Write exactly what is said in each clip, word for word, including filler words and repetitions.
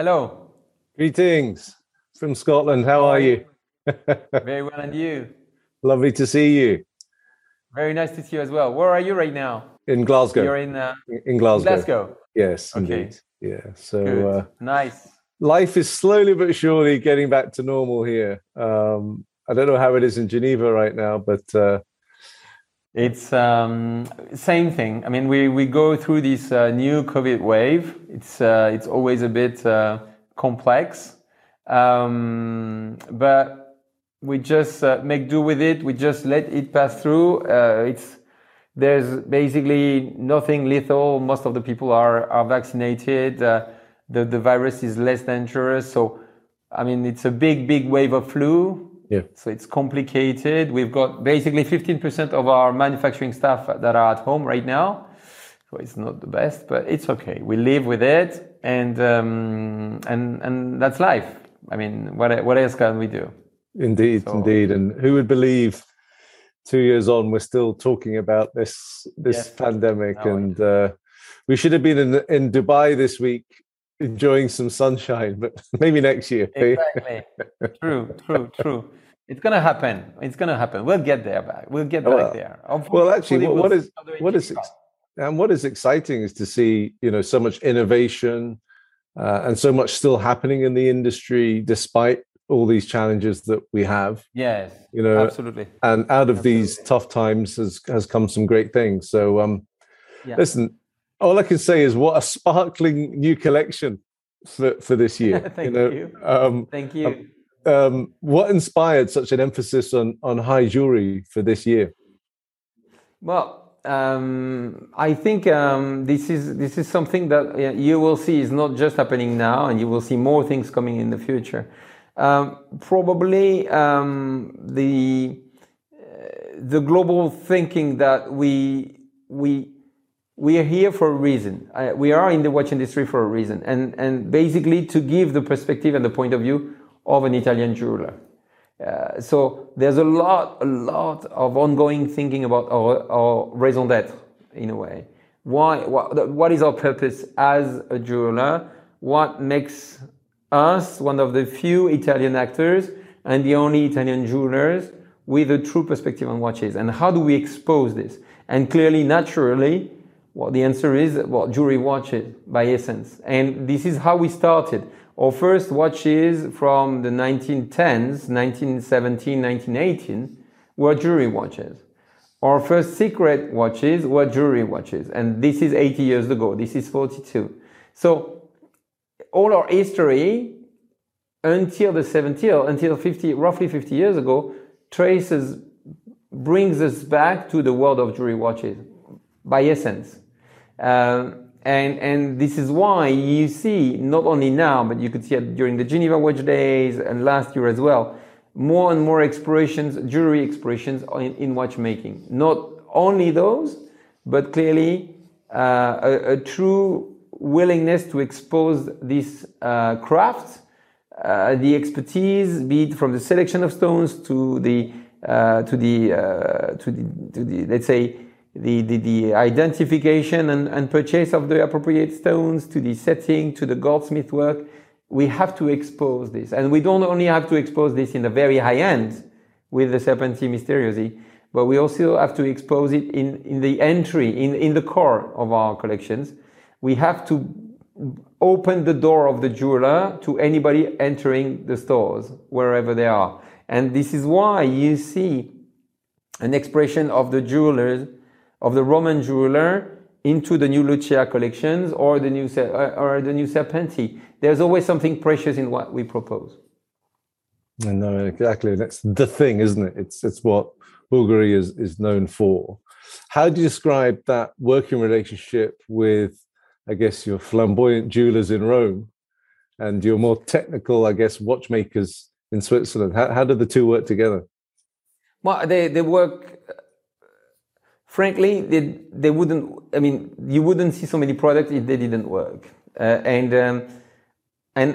Hello. Greetings from Scotland. How are you? Very well, and you? Lovely to see you. Very nice to see you as well. Where are you right now? In Glasgow. You're in uh, in Glasgow. Glasgow. Yes, indeed. Okay. Yeah. So uh, nice. Life is slowly but surely getting back to normal here. Um, I don't know how it is in Geneva right now, but uh, it's um, same thing. I mean, we we go through this uh, new COVID wave. It's uh, it's always a bit uh, complex, um, but. We just uh, make do with it. We just let it pass through. Uh, it's there's basically nothing lethal. Most of the people are are vaccinated. Uh, the the virus is less dangerous. So, I mean, it's a big big wave of flu. Yeah. So it's complicated. We've got basically fifteen percent of our manufacturing staff that are at home right now. So it's not the best, but it's okay. We live with it, and um, and and that's life. I mean, what what else can we do? Indeed, so, indeed. And who would believe two years on, we're still talking about this this yes, pandemic. No, and uh, we should have been in, in Dubai this week enjoying some sunshine, but maybe next year. Exactly. true, true, true. It's going to happen. It's going to happen. We'll get there back. We'll get back well, there. Well, actually, what, what is what is ex- and what is exciting is to see, you know, so much innovation uh, and so much still happening in the industry despite all these challenges that we have. Yes, you know, absolutely. And out of absolutely. these tough times has, has come some great things. So um, yeah. listen, all I can say is what a sparkling new collection for, for this year. Thank you. Know? you. Um, Thank you. Um, what inspired such an emphasis on, on high jewelry for this year? Well, um, I think um, this is this is something that you will see is not just happening now, and you will see more things coming in the future. Um, probably um, the uh, the global thinking that we we we are here for a reason. I, we are in the watch industry for a reason, and and basically to give the perspective and the point of view of an Italian jeweler. Uh, so there's a lot a lot of ongoing thinking about our, our raison d'être in a way. Why? What, what is our purpose as a jeweler? What makes us, one of the few Italian actors and the only Italian jewelers with a true perspective on watches, and how do we expose this? And clearly, naturally, well, the answer is well, jewelry watches by essence, and this is how we started. Our first watches from the nineteen tens, nineteen seventeen, nineteen eighteen were jewelry watches. Our first secret watches were jewelry watches, and this is eighty years ago. This is forty-two. So. All our history until the seventies, until fifty, roughly fifty years ago, traces brings us back to the world of jewelry watches, by essence, um, and and this is why you see not only now, but you could see it during the Geneva Watch Days and last year as well, more and more explorations, jewelry explorations in, in watchmaking. Not only those, but clearly uh, a, a true. willingness to expose this uh, craft, uh, the expertise, be it from the selection of stones to the uh, to the uh, to the to the let's say the the, the identification and, and purchase of the appropriate stones, to the setting, to the goldsmith work. We have to expose this, and we don't only have to expose this in the very high end with the Serpenti Mysteriosi, but we also have to expose it in in the entry, in in the core of our collections. We have to open the door of the jeweler to anybody entering the stores, wherever they are. And this is why you see an expression of the jewelers, of the Roman jeweler, into the new Lucia collections or the new or the new Serpenti. There's always something precious in what we propose. No, exactly. That's the thing, isn't it? It's it's what Bulgari is, is known for. How do you describe that working relationship with, I guess, your flamboyant jewelers in Rome and your more technical, I guess, watchmakers in Switzerland? How, how do the two work together? Well, they, they work, uh, frankly, they, they wouldn't, I mean, you wouldn't see so many products if they didn't work. Uh, and um, and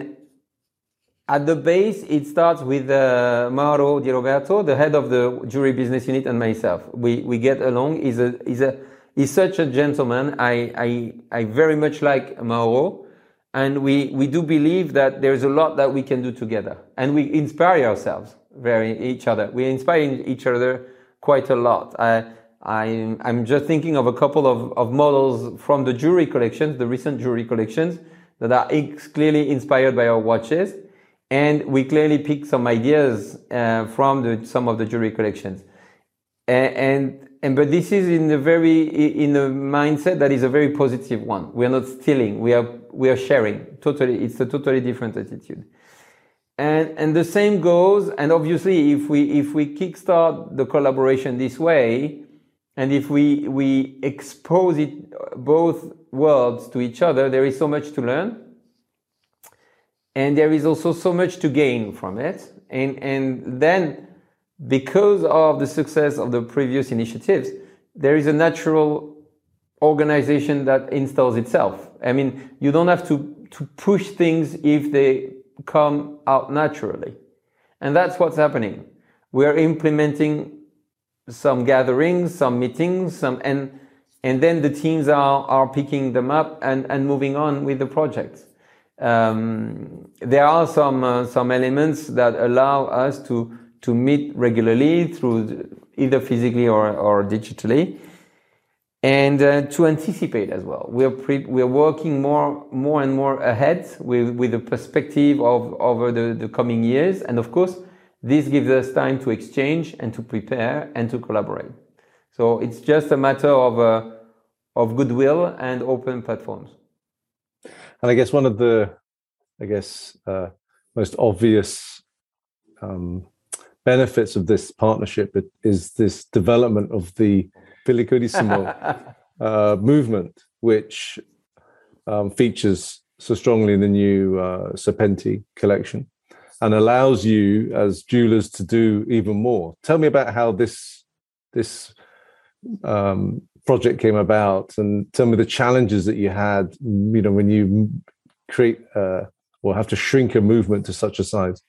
at the base, it starts with uh, Mauro Di Roberto, the head of the jewelry business unit, and myself. We we get along. He's a, he's a He's such a gentleman. I I, I very much like Mauro. And we, we do believe that there's a lot that we can do together. And we inspire ourselves, very each other. We inspire each other quite a lot. I, I'm, I'm just thinking of a couple of, of models from the jewelry collections, the recent jewelry collections, that are ex- clearly inspired by our watches. And we clearly pick some ideas uh, from the, some of the jewelry collections. And, and, and but this is in a very, in a mindset that is a very positive one. We are not stealing. We are We are sharing. Totally, it's a totally different attitude, and and the same goes. And obviously, if we if we kickstart the collaboration this way, and if we we expose it both worlds to each other, there is so much to learn, and there is also so much to gain from it. And and then, because of the success of the previous initiatives, there is a natural organization that installs itself. I mean, you don't have to, to push things if they come out naturally. And that's what's happening. We're implementing some gatherings, some meetings, some, and, and then the teams are, are picking them up and, and moving on with the projects. Um, there are some, uh, some elements that allow us to, to meet regularly through either physically or, or digitally. And uh, to anticipate as well, we're pre- we're working more more and more ahead with with the perspective of over the, the coming years, and of course, this gives us time to exchange and to prepare and to collaborate. So it's just a matter of uh, of goodwill and open platforms. And I guess one of the, I guess uh, most obvious um, benefits of this partnership is this development of the Filiquidissimo uh, movement, which um, features so strongly in the new uh, Serpenti collection and allows you as jewelers to do even more. Tell me about how this this um, project came about, and tell me the challenges that you had, you know, when you create uh, or have to shrink a movement to such a size.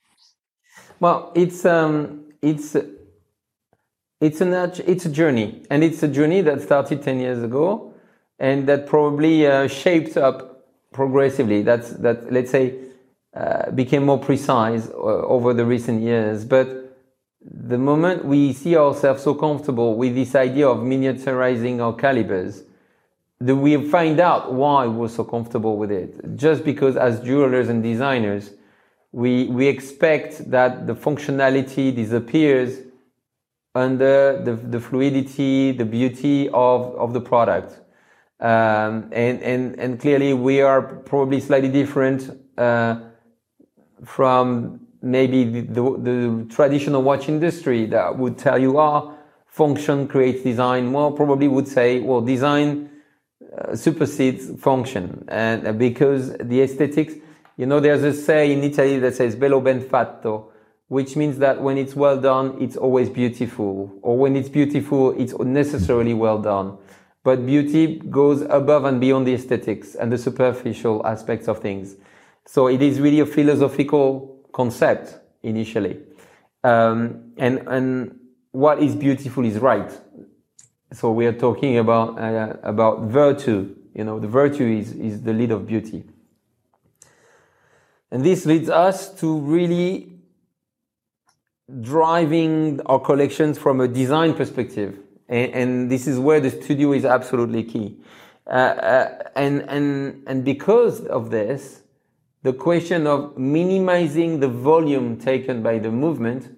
Well, it's um, it's. It's a it's a journey, and it's a journey that started ten years ago, and that probably uh, shaped up progressively. That's that let's say uh, became more precise uh, over the recent years. But the moment we see ourselves so comfortable with this idea of miniaturizing our calibers, that we find out why we're so comfortable with it. Just because as jewelers and designers, we we expect that the functionality disappears under the, the fluidity, the beauty of, of the product. Um, and, and, and clearly we are probably slightly different uh, from maybe the, the, the traditional watch industry that would tell you, ah, function creates design. Well, probably would say, well, design uh, supersedes function. And uh, because the aesthetics, you know, there's a say in Italy that says, bello ben fatto, which means that when it's well done, it's always beautiful. Or when it's beautiful, it's necessarily well done. But beauty goes above and beyond the aesthetics and the superficial aspects of things. So it is really a philosophical concept initially. Um, and, and what is beautiful is right. So we are talking about, uh, about virtue. You know, the virtue is, is the lead of beauty. And this leads us to really driving our collections from a design perspective, and, and this is where the studio is absolutely key. Uh, uh, and and and because of this, the question of minimizing the volume taken by the movement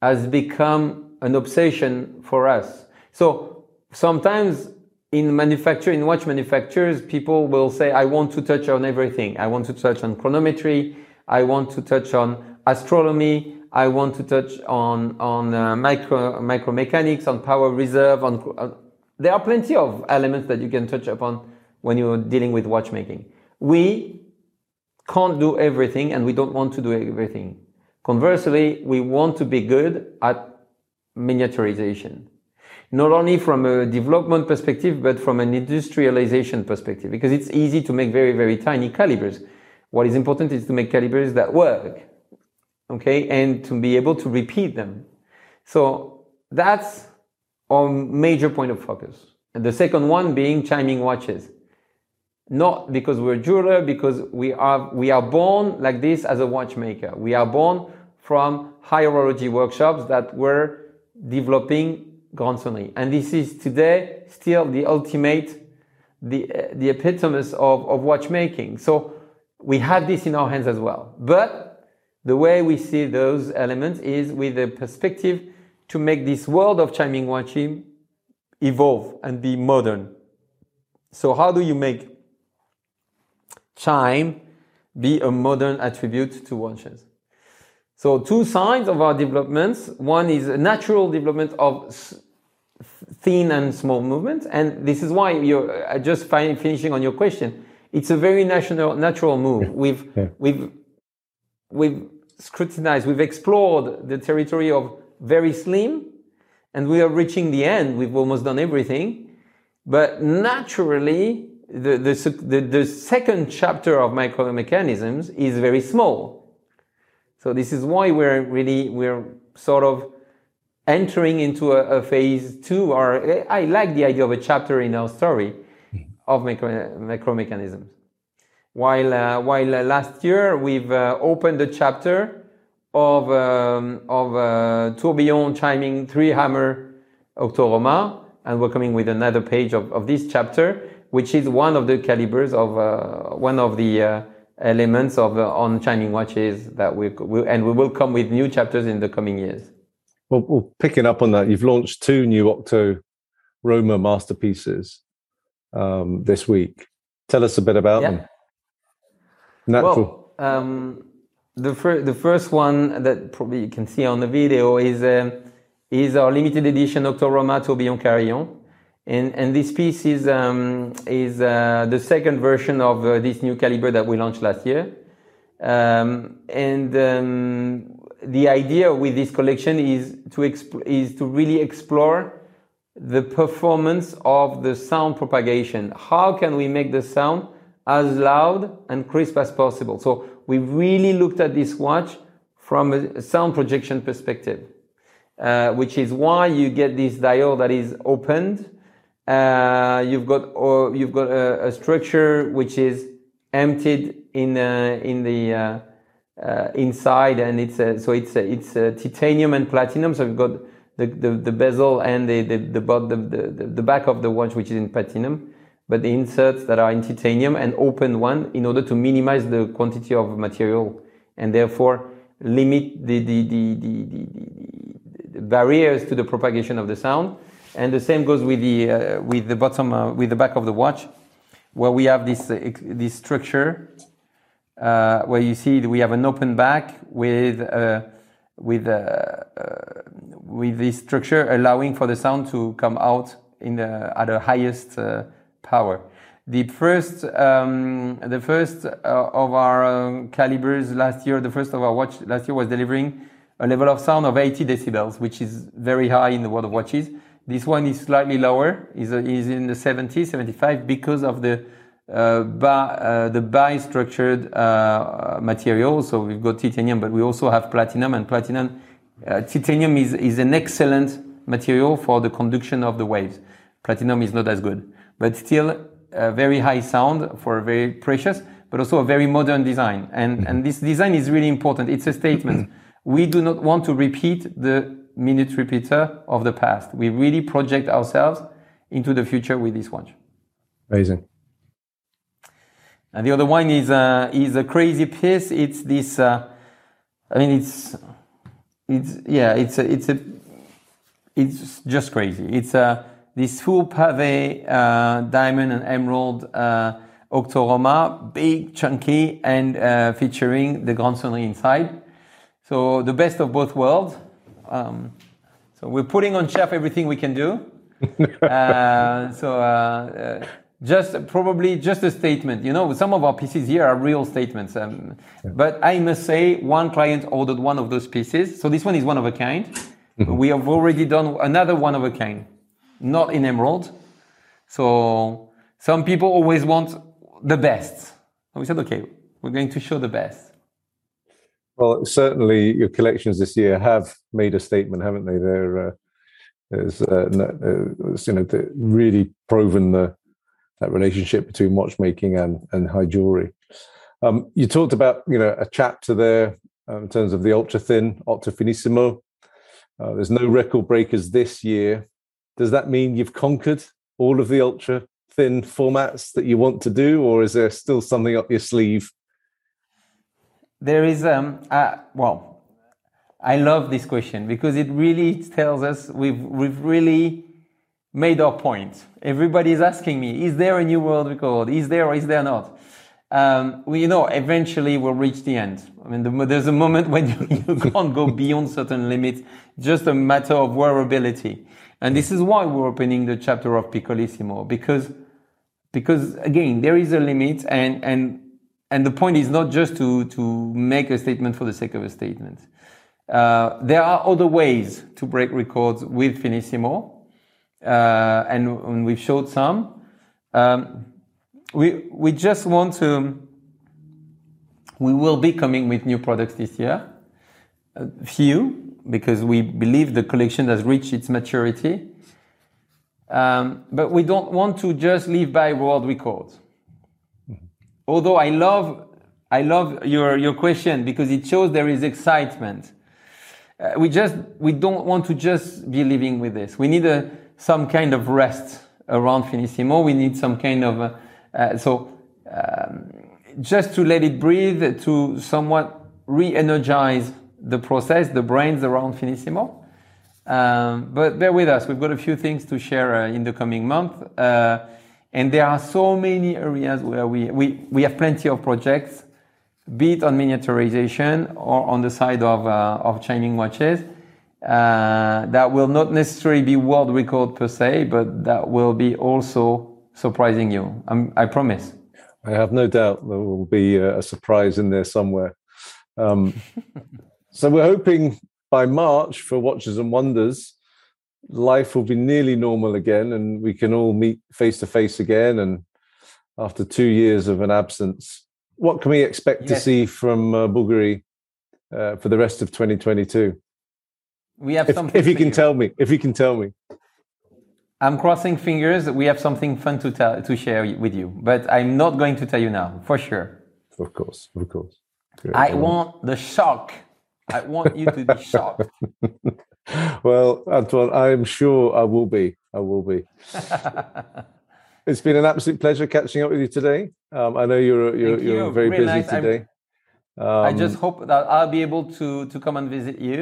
has become an obsession for us. So sometimes in manufacture, in watch manufacturers, people will say, "I want to touch on everything. I want to touch on chronometry. I want to touch on astronomy. I want to touch on on uh, micro micro mechanics, on power reserve." On uh, there are plenty of elements that you can touch upon when you're dealing with watchmaking. We can't do everything, and we don't want to do everything. Conversely, we want to be good at miniaturization, not only from a development perspective, but from an industrialization perspective, because it's easy to make very, very tiny calibers. What is important is to make calibers that work. Okay, and to be able to repeat them. So that's our major point of focus. And the second one being chiming watches. not because we're a jeweler, because we are, we are born like this as a watchmaker. We are born from horology workshops that were developing Grandsonnerie. And this is today still the ultimate, the, uh, the epitome of, of watchmaking. So we have this in our hands as well. But the way we see those elements is with a perspective to make this world of chiming watching evolve and be modern. So how do you make chime be a modern attribute to watches? So two sides of our developments. One is a natural development of thin and small movements. And this is why you're just finishing on your question. It's a very natural, natural move. We've, yeah. we've, we've scrutinized, we've explored the territory of very slim, and we are reaching the end. We've almost done everything. But naturally, the, the, the, the second chapter of micromechanisms is very small. So this is why we're really, we're sort of entering into a, a phase two, or I like the idea of a chapter in our story of micro, micromechanisms. While, uh, while uh, last year we've uh, opened a chapter of um, of uh, tourbillon chiming three hammer Octo Roma, and we're coming with another page of, of this chapter, which is one of the calibers of uh, one of the uh, elements of uh, on chiming watches that we will, and we will come with new chapters in the coming years. Well, well, picking up on that, you've launched two new Octo Roma masterpieces um, this week. Tell us a bit about yeah. them. Natural. Well, um, The, fir the first one that probably you can see on the video is uh, is our limited edition Octo Roma Tourbillon Carillon, and and this piece is um, is uh, the second version of uh, this new caliber that we launched last year, um, and um, the idea with this collection is to is to really explore the performance of the sound propagation. How can we make the sound as loud and crisp as possible? So we really looked at this watch from a sound projection perspective, uh, which is why you get this diode that is opened. Uh, you've got or you've got a, a structure which is emptied in uh, in the uh, uh, inside, and it's a, so it's a, it's a titanium and platinum. So you've got the the, the bezel and the the the, the the the back of the watch, which is in platinum, but the inserts that are in titanium and open one, in order to minimize the quantity of material and therefore limit the, the, the, the, the, the barriers to the propagation of the sound. And the same goes with the, uh, with the bottom, uh, with the back of the watch, where we have this, uh, this structure, uh, where you see that we have an open back with, uh, with, uh, uh, with this structure allowing for the sound to come out in the, at the highest, uh, power. The first, um, the first uh, of our uh, calibers last year, the first of our watch last year was delivering a level of sound of eighty decibels, which is very high in the world of watches. This one is slightly lower, is, uh, is in the seventy, seventy-five, because of the uh, bi, uh, the bi-structured uh, material. So we've got titanium, but we also have platinum, and platinum, uh, titanium is, is an excellent material for the conduction of the waves. Platinum is not as good, but still a very high sound for very precious, but also a very modern design. And, and this design is really important. It's a statement. We do not want to repeat the minute repeater of the past. We really project ourselves into the future with this watch. Amazing. And the other one is, uh, is a crazy piece. It's this, uh, I mean, it's, it's, yeah, it's a, it's a, it's just crazy. It's a, This full pavé uh, diamond and emerald uh, Octo Roma, big, chunky, and uh, featuring the Grandsonnerie inside. So the best of both worlds. Um, so we're putting on chef everything we can do. uh, so uh, uh, just probably just a statement. You know, some of our pieces here are real statements. Um, yeah. But I must say, one client ordered one of those pieces. So this one is one of a kind. Mm-hmm. We have already done another one of a kind, not in emerald. So some people always want the best. And we said, okay, we're going to show the best. Well, certainly your collections this year have made a statement, haven't they? They're, uh, there's, uh, no, uh, you know, really proven the that relationship between watchmaking and, and high jewelry. Um, you talked about, you know, a chapter there uh, in terms of the ultra thin Octo Finissimo. Uh, there's no record breakers this year. Does that mean you've conquered all of the ultra thin formats that you want to do, or is there still something up your sleeve? There is, um, uh, well, I love this question because it really tells us we've we've really made our point. Everybody's asking me, is there a new world record? Is there or is there not? Um, we, you know, eventually we'll reach the end. I mean, the, there's a moment when you, you can't go beyond certain limits, just a matter of wearability. And this is why we're opening the chapter of Piccolissimo, because, because again, there is a limit, and, and, and the point is not just to, to make a statement for the sake of a statement. Uh, there are other ways to break records with Finissimo, uh, and, and we've showed some. Um, We we just want to, we will be coming with new products this year, a few, because we believe the collection has reached its maturity. Um, but we don't want to just live by world records. Mm-hmm. Although I love I love your, your question, because it shows there is excitement. Uh, we just we don't want to just be living with this. We need a, some kind of rest around Finissimo. We need some kind of... A, Uh, so um, just to let it breathe, to somewhat re-energize the process, the brains around Finissimo. Um, but bear with us. We've got a few things to share uh, in the coming month. Uh, and there are so many areas where we, we, we have plenty of projects, be it on miniaturization or on the side of, uh, of chiming watches, uh, that will not necessarily be world record per se, but that will be also surprising you. I'm, I promise. I have no doubt there will be a, a surprise in there somewhere. Um, so we're hoping by March for Watches and Wonders, life will be nearly normal again, and we can all meet face to face again. And after two years of an absence, what can we expect yes. to see from uh, Bulgari uh, for the rest of twenty twenty-two? We have if, something. If you can you. tell me, if you can tell me. I'm crossing fingers that we have something fun to tell, to share with you, but I'm not going to tell you now, for sure. Of course, of course. Great. I want the shock. I want you to be shocked. Well, Antoine, I'm sure I will be. I will be. It's been an absolute pleasure catching up with you today. Um, I know you're you're, you. you're very really busy nice. today. Um, I just hope that I'll be able to to come and visit you.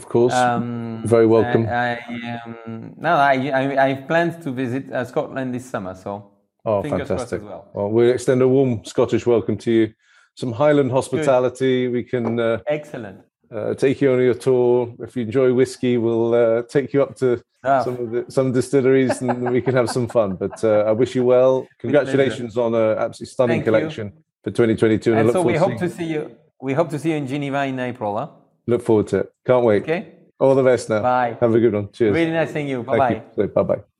Of course, um, very welcome. I, I, um, no, I, I I planned to visit uh, Scotland this summer, so oh, fingers fantastic! Crossed as well. Well, we extend a warm Scottish welcome to you. Some Highland hospitality. Good. We can uh, excellent uh, take you on your tour. If you enjoy whiskey, we'll uh, take you up to oh. some of the, some distilleries, and we can have some fun. But uh, I wish you well. Congratulations on an absolutely stunning Thank collection you. for twenty twenty-two, and, and I look so we hope to see you. We hope to see you in Geneva in April. Huh? Look forward to it. Can't wait. Okay. All the best now. Bye. Have a good one. Cheers. Really nice seeing you. Bye-bye. Bye-bye.